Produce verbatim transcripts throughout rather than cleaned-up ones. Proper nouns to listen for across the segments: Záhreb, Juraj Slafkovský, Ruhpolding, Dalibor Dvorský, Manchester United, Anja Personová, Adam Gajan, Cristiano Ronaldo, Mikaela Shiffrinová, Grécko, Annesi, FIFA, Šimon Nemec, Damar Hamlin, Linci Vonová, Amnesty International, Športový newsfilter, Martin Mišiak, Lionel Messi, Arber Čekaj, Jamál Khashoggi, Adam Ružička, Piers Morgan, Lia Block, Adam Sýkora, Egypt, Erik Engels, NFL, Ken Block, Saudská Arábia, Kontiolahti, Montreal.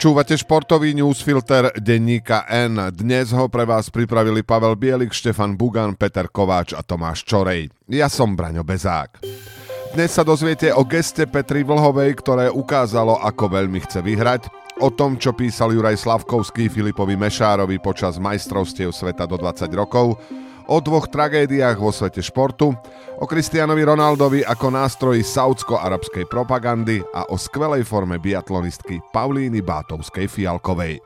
Počúvate športový newsfilter Denníka N. Dnes ho pre vás pripravili Pavel Bielik, Štefan Bugan, Peter Kováč a Tomáš Čorej. Ja som Braňo Bezák. Dnes sa dozviete o geste Petry Vlhovej, ktoré ukázalo, ako veľmi chce vyhrať, o tom, čo písal Juraj Slafkovský Filipovi Mešárovi počas majstrovstiev sveta do dvadsať rokov, o dvoch tragédiách vo svete športu, o Cristianovi Ronaldovi ako nástroji saúdsko-arabskej propagandy a o skvelej forme biatlonistky Paulíny Bátovskej Fialkovej.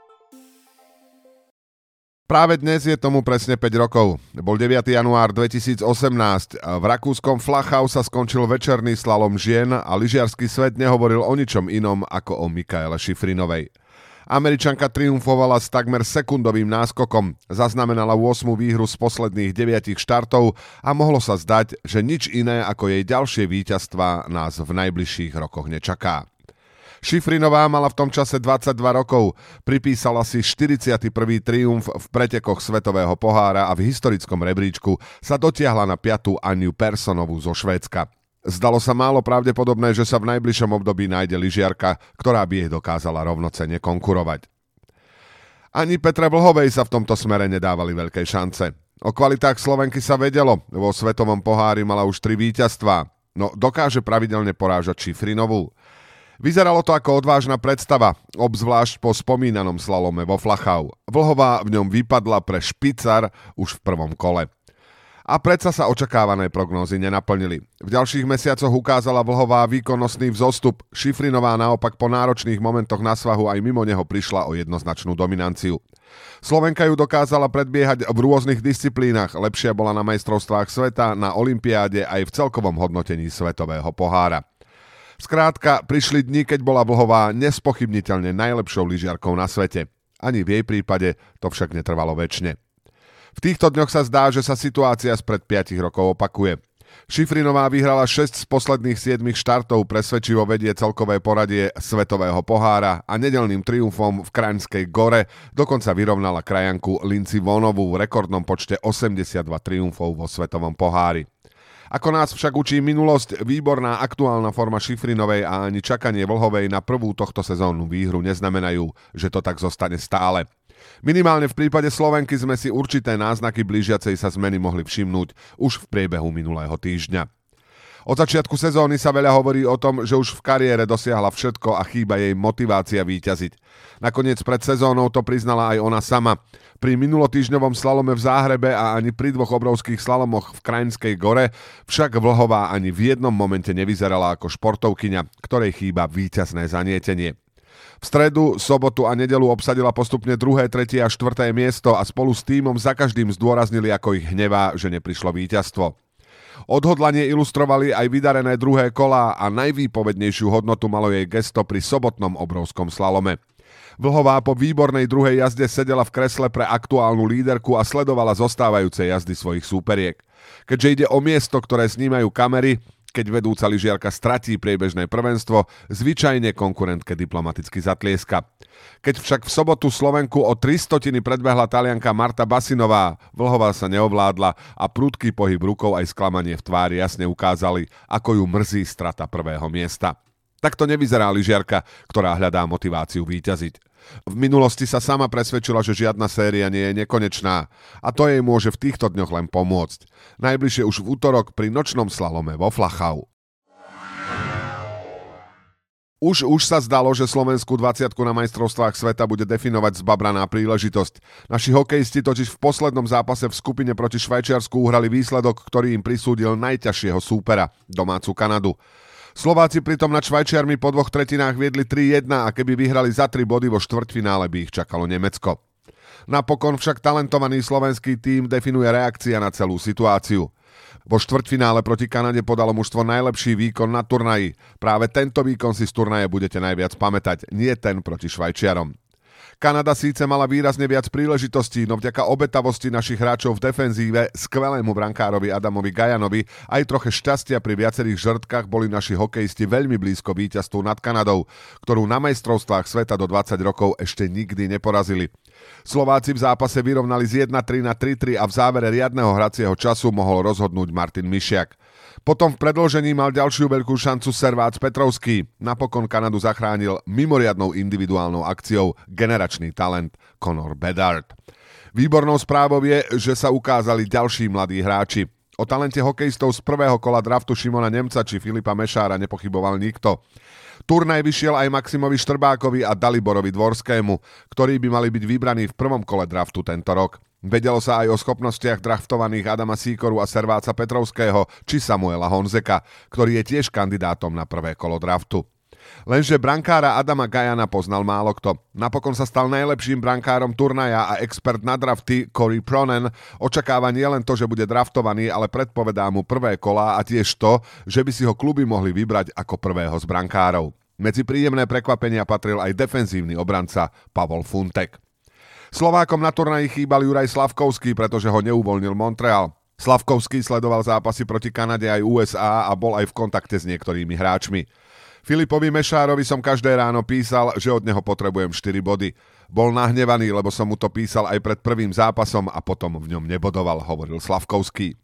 Práve dnes je tomu presne päť rokov. Bol deviateho januára dvetisícosemnásť. V rakúskom Flachau sa skončil večerný slalom žien a lyžiarsky svet nehovoril o ničom inom ako o Mikaele Shiffrinovej. Američanka triumfovala s takmer sekundovým náskokom, zaznamenala ôsmu výhru z posledných deviatich štartov a mohlo sa zdať, že nič iné ako jej ďalšie víťazstvá nás v najbližších rokoch nečaká. Shiffrinová mala v tom čase dvadsaťdva rokov, pripísala si štyridsiaty prvý triumf v pretekoch Svetového pohára a v historickom rebríčku sa dotiahla na piatu Anju Personovú zo Švédska. Zdalo sa málo pravdepodobné, že sa v najbližšom období nájde lyžiarka, ktorá by jej dokázala rovnocenne konkurovať. Ani Petre Vlhovej sa v tomto smere nedávali veľké šance. O kvalitách Slovenky sa vedelo, vo svetovom pohári mala už tri víťazstvá, no dokáže pravidelne porážať Shiffrinovú. Vyzeralo to ako odvážna predstava, obzvlášť po spomínanom slalome vo Flachau. Vlhová v ňom vypadla pre špicar už v prvom kole. A predsa sa očakávané prognózy nenaplnili. V ďalších mesiacoch ukázala Vlhová výkonnostný vzostup, Shiffrinová naopak po náročných momentoch na svahu aj mimo neho prišla o jednoznačnú dominanciu. Slovenka ju dokázala predbiehať v rôznych disciplínach, lepšia bola na majstrovstvách sveta, na olympiáde aj v celkovom hodnotení svetového pohára. Skrátka, prišli dni, keď bola Vlhová nespochybniteľne najlepšou lyžiarkou na svete. Ani v jej prípade to však netrvalo večne. V týchto dňoch sa zdá, že sa situácia spred piatich rokov opakuje. Shiffrinová vyhrala šesť z posledných siedmich štartov, presvedčivo vedie celkové poradie Svetového pohára a nedeľným triumfom v Kranjskej Gore dokonca vyrovnala krajanku Linci Vonovú v rekordnom počte osemdesiatdva triumfov vo Svetovom pohári. Ako nás však učí minulosť, výborná aktuálna forma Shiffrinovej a ani čakanie Vlhovej na prvú tohto sezónnu výhru neznamenajú, že to tak zostane stále. Minimálne v prípade Slovenky sme si určité náznaky blížiacej sa zmeny mohli všimnúť už v priebehu minulého týždňa. Od začiatku sezóny sa veľa hovorí o tom, že už v kariére dosiahla všetko a chýba jej motivácia víťaziť. Nakoniec pred sezónou to priznala aj ona sama. Pri minulotýždňovom slalome v Záhrebe a ani pri dvoch obrovských slalomoch v Kranjskej Gore však Vlhová ani v jednom momente nevyzerala ako športovkyňa, ktorej chýba víťazné zanietenie. V stredu, sobotu a nedeľu obsadila postupne druhé, tretie a štvrté miesto a spolu s tímom za každým zdôraznili, ako ich hnevá, že neprišlo víťazstvo. Odhodlanie ilustrovali aj vydarené druhé kolá a najvýpovednejšiu hodnotu malo jej gesto pri sobotnom obrovskom slalome. Vlhová po výbornej druhej jazde sedela v kresle pre aktuálnu líderku a sledovala zostávajúce jazdy svojich súperiek. Keďže ide o miesto, ktoré snímajú kamery, keď vedúca lyžiarka stratí priebežné prvenstvo, zvyčajne konkurentke diplomaticky zatlieska. Keď však v sobotu Slovenku o tri stotiny predbehla Talianka Marta Basinová, Vlhová sa neovládla a prudký pohyb rukou aj sklamanie v tvári jasne ukázali, ako ju mrzí strata prvého miesta. Takto nevyzerá lyžiarka, ktorá hľadá motiváciu víťaziť. V minulosti sa sama presvedčila, že žiadna séria nie je nekonečná a to jej môže v týchto dňoch len pomôcť. Najbližšie už v utorok pri nočnom slalome vo Flachau. Už už sa zdalo, že slovenskú dvadsiatku na majstrovstvách sveta bude definovať zbabraná príležitosť. Naši hokejisti totiž v poslednom zápase v skupine proti Švajčiarsku uhrali výsledok, ktorý im prisúdil najťažšieho súpera, domácu Kanadu. Slováci pritom nad Švajčiarmi po dvoch tretinách viedli tri jedna a keby vyhrali za tri body, vo štvrťfinále by ich čakalo Nemecko. Napokon však talentovaný slovenský tím definuje reakcia na celú situáciu. Vo štvrťfinále proti Kanade podalo mužstvo najlepší výkon na turnaji. Práve tento výkon si z turnaje budete najviac pamätať, nie ten proti Švajčiarom. Kanada síce mala výrazne viac príležitostí, no vďaka obetavosti našich hráčov v defenzíve, skvelému brankárovi Adamovi Gajanovi, aj troche šťastia pri viacerých žrtkách boli naši hokejisti veľmi blízko víťazstvu nad Kanadou, ktorú na majstrovstvách sveta do dvadsať rokov ešte nikdy neporazili. Slováci v zápase vyrovnali z jedna tri na tri tri a v závere riadneho hracieho času mohol rozhodnúť Martin Mišiak. Potom v predĺžení mal ďalšiu veľkú šancu Servác Petrovský. Napokon Kanadu zachránil mimoriadnou individuálnou akciou generačný talent Connor Bedard. Výbornou správou je, že sa ukázali ďalší mladí hráči. O talente hokejistov z prvého kola draftu Šimona Nemca či Filipa Mešára nepochyboval nikto. Turnaj vyšiel aj Maximovi Štrbákovi a Daliborovi Dvorskému, ktorí by mali byť vybraní v prvom kole draftu tento rok. Vedelo sa aj o schopnostiach draftovaných Adama Sýkoru a Serváca Petrovského či Samuela Honzeka, ktorý je tiež kandidátom na prvé kolo draftu. Lenže brankára Adama Gajana poznal málo kto. Napokon sa stal najlepším brankárom turnaja a expert na drafty Corey Pronen očakáva nie len to, že bude draftovaný, ale predpovedá mu prvé kola a tiež to, že by si ho kluby mohli vybrať ako prvého z brankárov. Medzi príjemné prekvapenia patril aj defenzívny obranca Pavol Funtek. Slovákom na turnaji chýbal Juraj Slafkovský, pretože ho neuvoľnil Montreal. Slafkovský sledoval zápasy proti Kanade aj ú es á a bol aj v kontakte s niektorými hráčmi. Filipovi Mešárovi som každé ráno písal, že od neho potrebujem štyri body. Bol nahnevaný, lebo som mu to písal aj pred prvým zápasom a potom v ňom nebodoval, hovoril Slafkovský.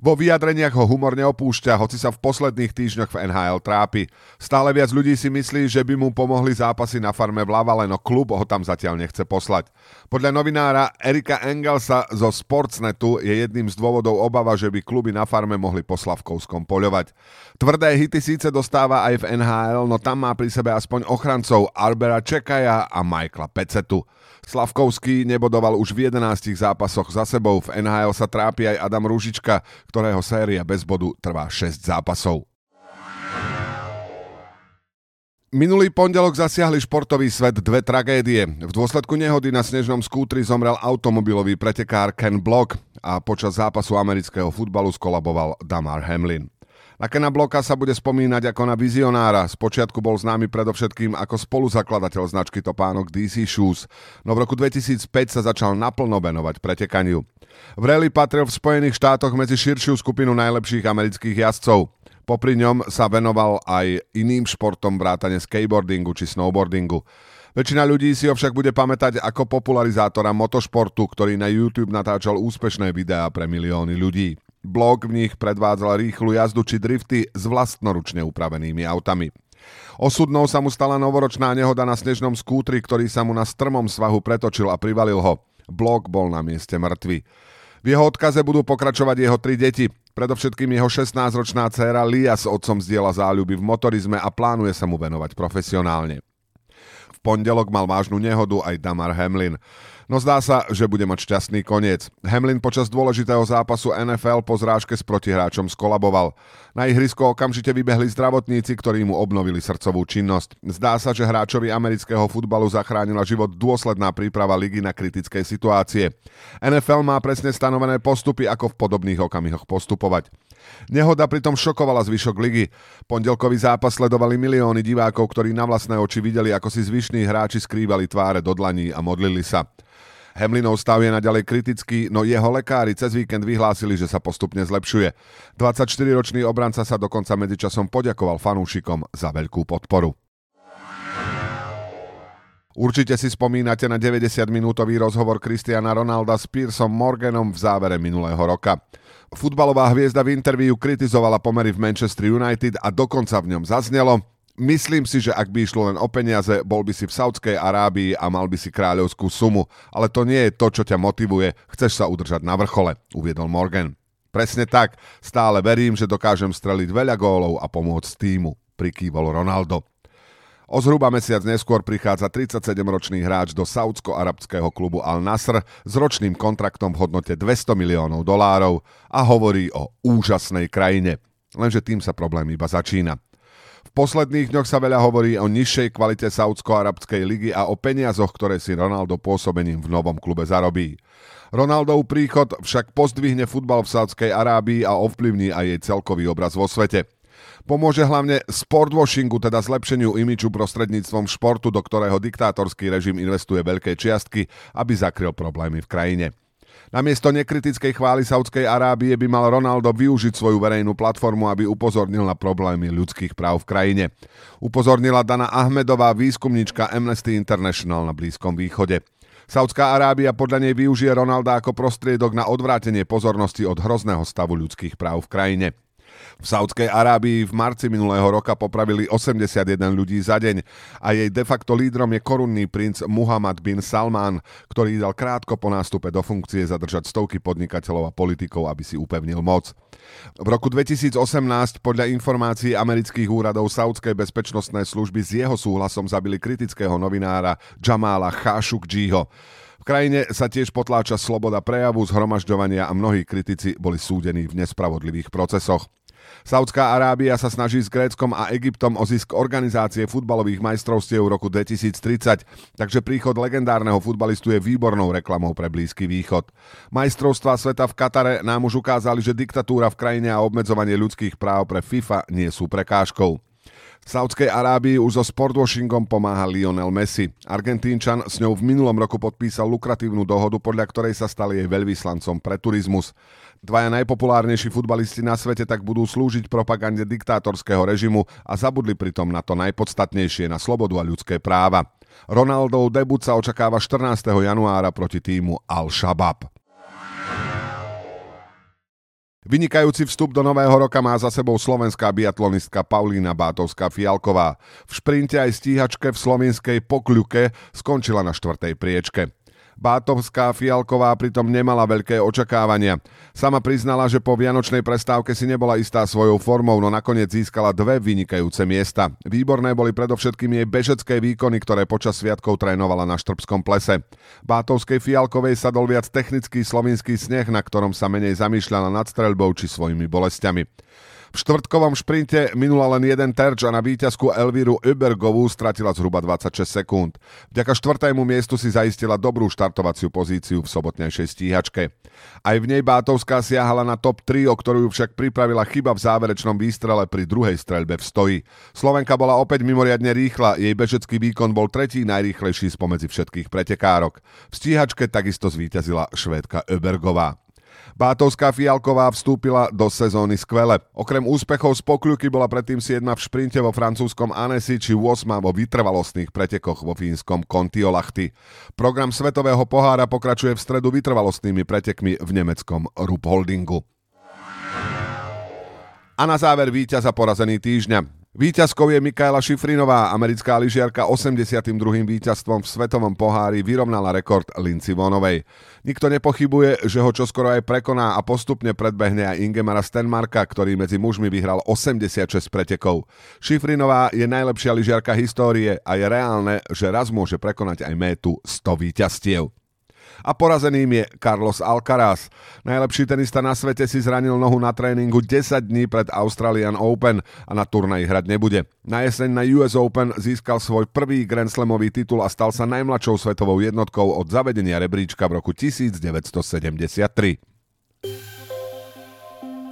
Vo vyjadreniach ho humor neopúšťa, hoci sa v posledných týždňoch v en há el trápi. Stále viac ľudí si myslí, že by mu pomohli zápasy na farme v Laval, no klub ho tam zatiaľ nechce poslať. Podľa novinára Erika Engelsa zo Sportsnetu je jedným z dôvodov obava, že by kluby na farme mohli po Slafkovskom poľovať. Tvrdé hity síce dostáva aj v en há el, no tam má pri sebe aspoň ochrancov Arbera Čekaja a Michaela Pecetu. Slafkovský nebodoval už v jedenástich zápasoch za sebou, v en há el sa trápi aj Adam Ružička, ktorého séria bez bodu trvá šesť zápasov. Minulý pondelok zasiahli športový svet dve tragédie. V dôsledku nehody na snežnom skútri zomrel automobilový pretekár Ken Block a počas zápasu amerického futbalu skolaboval Damar Hamlin. Na Kena Blocka sa bude spomínať ako na vizionára. Spočiatku bol známy predovšetkým ako spoluzakladateľ značky topánok dé cé Shoes, no v roku dvetisícpäť sa začal naplno venovať pretekaniu. V rally patril v Spojených štátoch medzi širšiu skupinu najlepších amerických jazdcov. Popri ňom sa venoval aj iným športom vrátane skateboardingu či snowboardingu. Väčšina ľudí si ho však bude pamätať ako popularizátora motošportu, ktorý na YouTube natáčal úspešné videá pre milióny ľudí. Blok v nich predvádzal rýchlu jazdu či drifty s vlastnoručne upravenými autami. Osudnou sa mu stala novoročná nehoda na snežnom skútri, ktorý sa mu na strmom svahu pretočil a privalil ho. Blok bol na mieste mŕtvy. V jeho odkaze budú pokračovať jeho tri deti. Predovšetkým jeho šestnásťročná dcéra Lia s otcom zdieľa záľuby v motorizme a plánuje sa mu venovať profesionálne. V pondelok mal vážnu nehodu aj Damar Hamlin. No zdá sa, že bude mať šťastný koniec. Hamlin počas dôležitého zápasu en ef el po zrážke s protihráčom skolaboval. Na ihrisko okamžite vybehli zdravotníci, ktorí mu obnovili srdcovú činnosť. Zdá sa, že hráčovi amerického futbalu zachránila život dôsledná príprava ligy na kritické situácie. en ef el má presne stanovené postupy, ako v podobných okamihoch postupovať. Nehoda pritom šokovala zvyšok ligy. Pondelkový zápas sledovali milióny divákov, ktorí na vlastné oči videli, ako si zvyšní hráči skrývali tváre do dlaní a modlili sa. Hamlinov stav je naďalej kritický, no jeho lekári cez víkend vyhlásili, že sa postupne zlepšuje. dvadsaťštyriročný obranca sa dokonca medzičasom poďakoval fanúšikom za veľkú podporu. Určite si spomínate na deväťdesiatminútový rozhovor Cristiana Ronalda s Piersom Morganom v závere minulého roka. Futbalová hviezda v interviu kritizovala pomery v Manchester United a dokonca v ňom zaznelo: myslím si, že ak by išlo len o peniaze, bol by si v Saudskej Arábii a mal by si kráľovskú sumu, ale to nie je to, čo ťa motivuje, chceš sa udržať na vrchole, uviedol Morgan. Presne tak, stále verím, že dokážem streliť veľa gólov a pomôcť týmu, prikývol Ronaldo. O zhruba mesiac neskôr prichádza tridsaťsedemročný hráč do saúdsko-arabského klubu Al Nasr s ročným kontraktom v hodnote dvesto miliónov dolárov a hovorí o úžasnej krajine. Lenže tým sa problém iba začína. V posledných dňoch sa veľa hovorí o nižšej kvalite saúdsko-arabskej ligy a o peniazoch, ktoré si Ronaldo pôsobením v novom klube zarobí. Ronaldov príchod však pozdvihne futbal v Saúdskej Arábii a ovplyvní aj jej celkový obraz vo svete. Pomôže hlavne sportwashingu, teda zlepšeniu imidžu prostredníctvom športu, do ktorého diktátorský režim investuje veľké čiastky, aby zakryl problémy v krajine. Namiesto nekritickej chvály Saudskej Arábie by mal Ronaldo využiť svoju verejnú platformu, aby upozornil na problémy ľudských práv v krajine. Upozornila Dana Ahmedová, výskumníčka Amnesty International na Blízkom východe. Saudská Arábia podľa nej využije Ronalda ako prostriedok na odvrátenie pozornosti od hrozného stavu ľudských práv v krajine. V Saudskej Arábii v marci minulého roka popravili osemdesiatjeden ľudí za deň a jej de facto lídrom je korunný princ Muhammad bin Salman, ktorý dal krátko po nástupe do funkcie zadržať stovky podnikateľov a politikov, aby si upevnil moc. V roku dvetisícosemnásť podľa informácií amerických úradov saudské bezpečnostné služby s jeho súhlasom zabili kritického novinára Jamála Khashoggiho. V krajine sa tiež potláča sloboda prejavu, zhromažďovania a mnohí kritici boli súdení v nespravodlivých procesoch. Saudská Arábia sa snaží s Gréckom a Egyptom o zisk organizácie futbalových majstrovstiev roku dvetisíctridsať, takže príchod legendárneho futbalistu je výbornou reklamou pre Blízky východ. Majstrovstvá sveta v Katare nám už ukázali, že diktatúra v krajine a obmedzovanie ľudských práv pre FIFA nie sú prekážkou. V Saudskej Arábii už so sportwashingom pomáha Lionel Messi. Argentínčan s ňou v minulom roku podpísal lukratívnu dohodu, podľa ktorej sa stal jej veľvyslancom pre turizmus. Dvaja najpopulárnejší futbalisti na svete tak budú slúžiť propagande diktátorského režimu a zabudli pritom na to najpodstatnejšie, na slobodu a ľudské práva. Ronaldov debut sa očakáva štrnásteho januára proti tímu Al-Shabaab. Vynikajúci vstup do nového roka má za sebou slovenská biatlonistka Paulína Bátovská Fialková. V šprinte aj stíhačke v slovinskej Pokľuke skončila na štvrtej priečke. Bátovská Fialková pritom nemala veľké očakávania. Sama priznala, že po vianočnej prestávke si nebola istá svojou formou, no nakoniec získala dve vynikajúce miesta. Výborné boli predovšetkým jej bežecké výkony, ktoré počas sviatkov trénovala na Štrbskom plese. Bátovskej Fialkovej sadol viac technický slovinský sneh, na ktorom sa menej zamýšľala nad streľbou či svojimi bolestiami. V štvrtkovom šprinte minula len jeden terč a na víťazku Elvíru Ebergovú stratila zhruba dvadsaťšesť sekúnd. Vďaka štvrtému miestu si zaistila dobrú štartovaciu pozíciu v sobotnejšej stíhačke. Aj v nej Bátovská siahala na top tri, o ktorú ju však pripravila chyba v záverečnom výstrele pri druhej streľbe v stoji. Slovenka bola opäť mimoriadne rýchla, jej bežecký výkon bol tretí najrýchlejší spomedzi všetkých pretekárok. V stíhačke takisto zvíťazila Švédka Ebergová. Bátovská Fialková vstúpila do sezóny skvele. Okrem úspechov z Pokľuky bola predtým siedma v šprinte vo francúzskom Annesi či ôsma vo vytrvalostných pretekoch vo fínskom Kontiolahti. Program Svetového pohára pokračuje v stredu vytrvalostnými pretekmi v nemeckom Ruhpoldingu. A na záver víťaz a porazený týždňa. Víťazkou je Mikaela Shiffrinová. Americká lyžiarka osemdesiatym druhým víťazstvom v Svetovom pohári vyrovnala rekord Lindsey Vonnovej. Nikto nepochybuje, že ho čoskoro aj prekoná a postupne predbehne aj Ingemara Stenmarka, ktorý medzi mužmi vyhral osemdesiatšesť pretekov. Shiffrinová je najlepšia lyžiarka histórie a je reálne, že raz môže prekonať aj métu sto víťazstiev. A porazeným je Carlos Alcaraz. Najlepší tenista na svete si zranil nohu na tréningu desať dní pred Australian Open a na turnaji hrať nebude. Na jeseň na ú es Open získal svoj prvý Grand Slamový titul a stal sa najmladšou svetovou jednotkou od zavedenia rebríčka v roku devätnásťsedemdesiattri.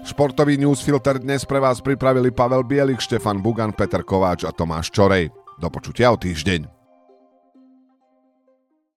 Športový newsfilter dnes pre vás pripravili Pavel Bielik, Štefan Bugan, Peter Kováč a Tomáš Čorej. Do počutia o týždeň.